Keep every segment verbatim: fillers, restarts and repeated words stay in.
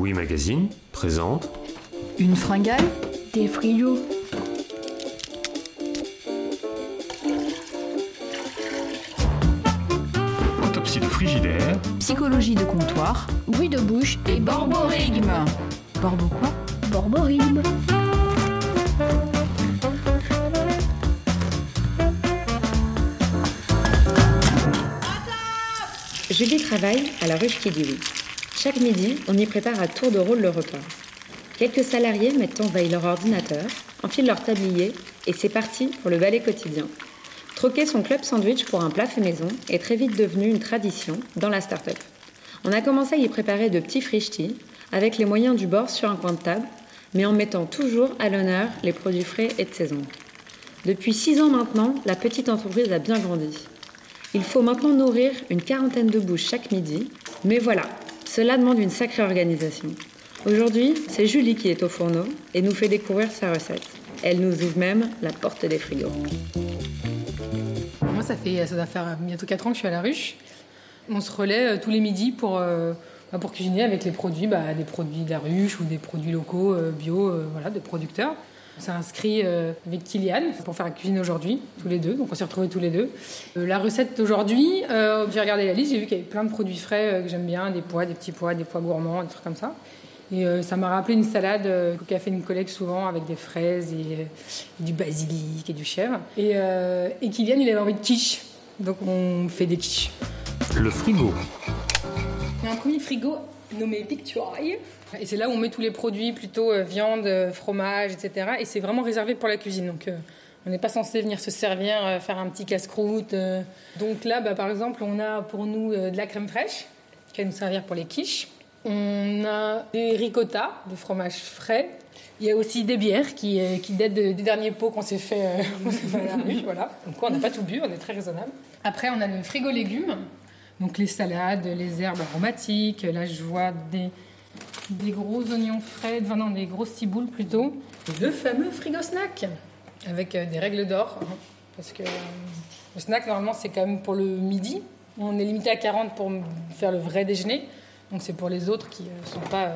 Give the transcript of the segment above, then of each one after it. Oui Magazine présente... Une fringale, des friots. Autopsie de frigidaire. Psychologie de comptoir. Bruit de bouche et borborigme. Borbo quoi? Borborigme. Julie travaille à la Ruche qui dit Oui. Chaque midi, on y prépare à tour de rôle le repas. Quelques salariés mettent en veille leur ordinateur, enfilent leur tablier et c'est parti pour le ballet quotidien. Troquer son club sandwich pour un plat fait maison est très vite devenu une tradition dans la start-up. On a commencé à y préparer de petits frichtis avec les moyens du bord sur un coin de table, mais en mettant toujours à l'honneur les produits frais et de saison. Depuis six ans maintenant, la petite entreprise a bien grandi. Il faut maintenant nourrir une quarantaine de bouches chaque midi, mais voilà, cela demande une sacrée organisation. Aujourd'hui, c'est Julie qui est au fourneau et nous fait découvrir sa recette. Elle nous ouvre même la porte des frigos. Moi, ça fait, ça doit faire bientôt quatre ans que je suis à la Ruche. On se relaie tous les midis pour, euh, pour cuisiner avec les produits, bah, des produits de la Ruche ou des produits locaux, euh, bio, euh, voilà, de producteurs. On s'est inscrit avec Kylian pour faire la cuisine aujourd'hui, tous les deux. Donc on s'est retrouvés tous les deux. La recette d'aujourd'hui, euh, j'ai regardé la liste, j'ai vu qu'il y avait plein de produits frais que j'aime bien, des pois, des petits pois, des pois gourmands, des trucs comme ça. Et euh, ça m'a rappelé une salade euh, qu'a fait une collègue souvent avec des fraises et, euh, et du basilic et du chèvre. Et, euh, et Kylian, il avait envie de quiche. Donc on fait des quiches. Le frigo. On a un premier frigo nommé pictoïe. Et c'est là où on met tous les produits, plutôt euh, viande, euh, fromage, et cetera. Et c'est vraiment réservé pour la cuisine. Donc, euh, on n'est pas censé venir se servir, euh, faire un petit casse-croûte. Euh. Donc là, bah, par exemple, on a pour nous euh, de la crème fraîche qui va nous servir pour les quiches. On a des ricotta, du fromage frais. Il y a aussi des bières qui, euh, qui datent de, des derniers pots qu'on s'est fait, euh, qu'on s'est fait à la rue. Voilà. Donc on n'a pas tout bu, on est très raisonnable. Après, on a le frigo légumes. Donc les salades, les herbes aromatiques. Là, je vois des... des gros oignons frais, enfin non, des grosses ciboules plutôt. Le fameux frigo snack, avec des règles d'or, parce que le snack, normalement, c'est quand même pour le midi. On est limité à quarante pour faire le vrai déjeuner, donc c'est pour les autres qui n'ont pas,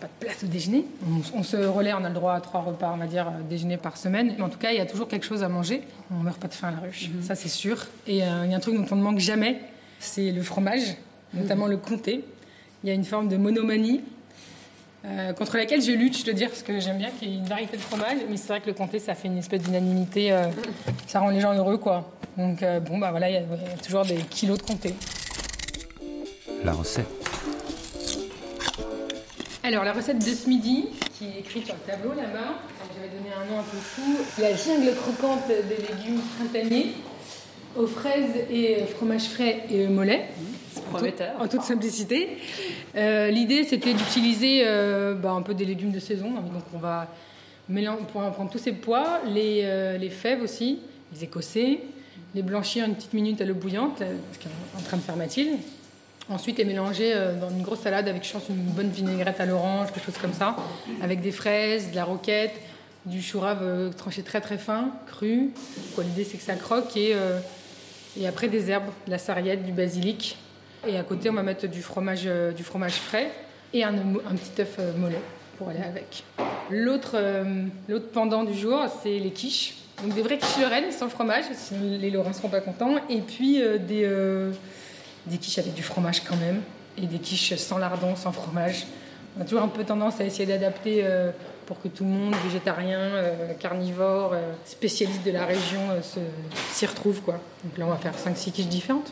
pas de place au déjeuner. On, on se relaie, on a le droit à trois repas, on va dire, déjeuner par semaine. Mais en tout cas, il y a toujours quelque chose à manger. On ne meurt pas de faim à la Ruche, mmh. Ça c'est sûr. Et il euh, y a un truc dont on ne manque jamais, c'est le fromage, notamment mmh. le comté. Il y a une forme de monomanie euh, contre laquelle je lutte, je te dire, parce que j'aime bien qu'il y ait une variété de fromage. Mais c'est vrai que le comté, ça fait une espèce d'unanimité. Euh, ça rend les gens heureux, quoi. Donc, euh, bon, bah voilà, il y, y a toujours des kilos de comté. La recette. Alors, la recette de ce midi, qui est écrite sur le tableau, là-bas. J'avais donné un nom un peu fou. La jungle croquante des légumes printaniers aux fraises et fromage frais et mollet. En, tout, en toute simplicité. Euh, l'idée, c'était d'utiliser euh, bah, un peu des légumes de saison. Donc, on va mélanger, on va prendre tous ces pois, les, euh, les fèves aussi, les écossais, les blanchir une petite minute à l'eau bouillante, ce qu'elle est en train de faire Mathilde. Ensuite, les mélanger euh, dans une grosse salade avec, je pense, une bonne vinaigrette à l'orange, quelque chose comme ça, avec des fraises, de la roquette, du chou rave euh, tranché très très fin, cru. Quoi, l'idée, c'est que ça croque et, euh, et après des herbes, de la sarriette, du basilic. Et à côté, on va mettre du fromage, euh, du fromage frais et un, un petit œuf euh, mollet pour aller avec. L'autre, euh, l'autre pendant du jour, c'est les quiches. Donc des vraies quiches lorraines sans fromage, sinon les Lorrains ne seront pas contents. Et puis euh, des, euh, des quiches avec du fromage quand même et des quiches sans lardons, sans fromage. On a toujours un peu tendance à essayer d'adapter euh, pour que tout le monde, végétarien, euh, carnivore, euh, spécialiste de la région, euh, se, s'y retrouve, quoi. Donc là, on va faire cinq six quiches différentes.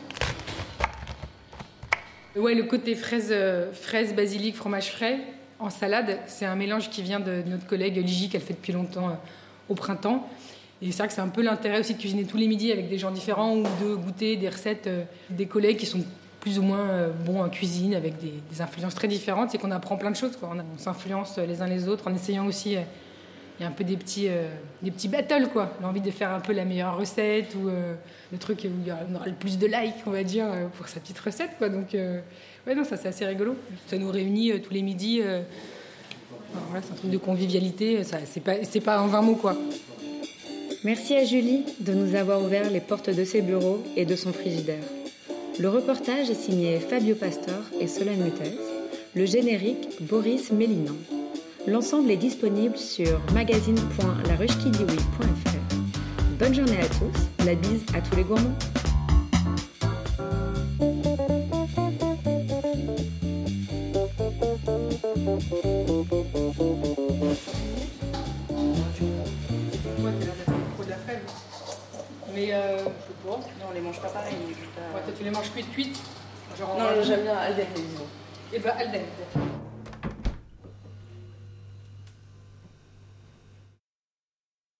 Ouais, le côté fraise, euh, fraise, basilic, fromage frais en salade, c'est un mélange qui vient de, de notre collègue Ligi qu'elle fait depuis longtemps euh, au printemps. Et c'est vrai que c'est un peu l'intérêt aussi de cuisiner tous les midis avec des gens différents ou de goûter des recettes euh, des collègues qui sont plus ou moins euh, bons en cuisine avec des, des influences très différentes. C'est qu'on apprend plein de choses, quoi. On, on s'influence les uns les autres en essayant aussi. Il euh, y a un peu des petits, euh, des petits battles, quoi. L'envie de faire un peu la meilleure recette ou euh, le truc où il y aura le plus de likes, on va dire, pour sa petite recette, quoi. Donc, euh, ouais, non, ça, c'est assez rigolo. Ça nous réunit euh, tous les midis. Euh, alors, voilà, c'est un truc de convivialité. Ça, c'est pas, c'est pas en vingt mots, quoi. Merci à Julie de nous avoir ouvert les portes de ses bureaux et de son frigidaire. Le reportage est signé Fabio Pastor et Solène Mutez. le générique Boris Mélinan. L'ensemble est disponible sur magazine point la ruche qui dit oui point f r. Bonne journée à tous, la bise à tous les gourmands. Mais euh, je pense. Non, on les mange pas pareil. Pas... Ouais, toi, tu les manges cuites, cuites. Non, j'aime bien al dente, disons. Et ben al dente.